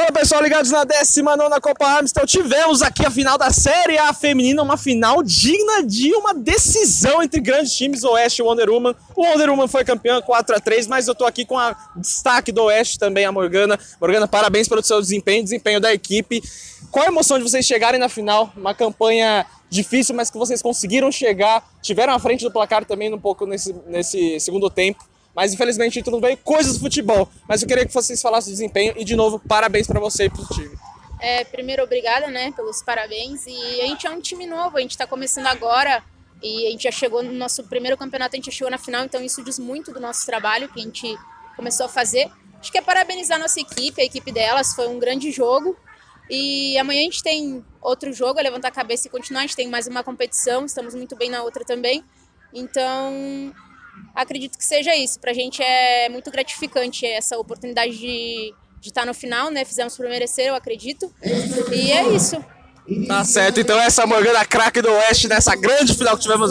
Fala pessoal, ligados na 19ª Copa Amstel, tivemos aqui a final da Série A feminina, uma final digna de uma decisão entre grandes times, Oeste e Wonder Woman. O Wonder Woman foi campeã 4-3, mas eu tô aqui com a destaque do Oeste também, a Morgana. Morgana, parabéns pelo seu desempenho da equipe. Qual a emoção de vocês chegarem na final? Uma campanha difícil, mas que vocês conseguiram chegar, tiveram à frente do placar também um pouco nesse segundo tempo. Mas infelizmente tudo bem, coisas do futebol. Mas eu queria que vocês falassem do desempenho e de novo, parabéns para você e para o time. Primeiro, obrigada, né, pelos parabéns. E a gente é um time novo, a gente está começando agora e a gente já chegou no nosso primeiro campeonato, a gente já chegou na final, então isso diz muito do nosso trabalho que a gente começou a fazer. Acho que é parabenizar a nossa equipe, a equipe delas, foi um grande jogo. E amanhã a gente tem outro jogo, é levantar a cabeça e continuar, a gente tem mais uma competição, estamos muito bem na outra também. Então, acredito que seja isso. Pra gente é muito gratificante essa oportunidade de estar no final, né? Fizemos por merecer, eu acredito. E é isso. Tá certo, então essa é a Morgana, craque do Oeste, nessa grande final que tivemos.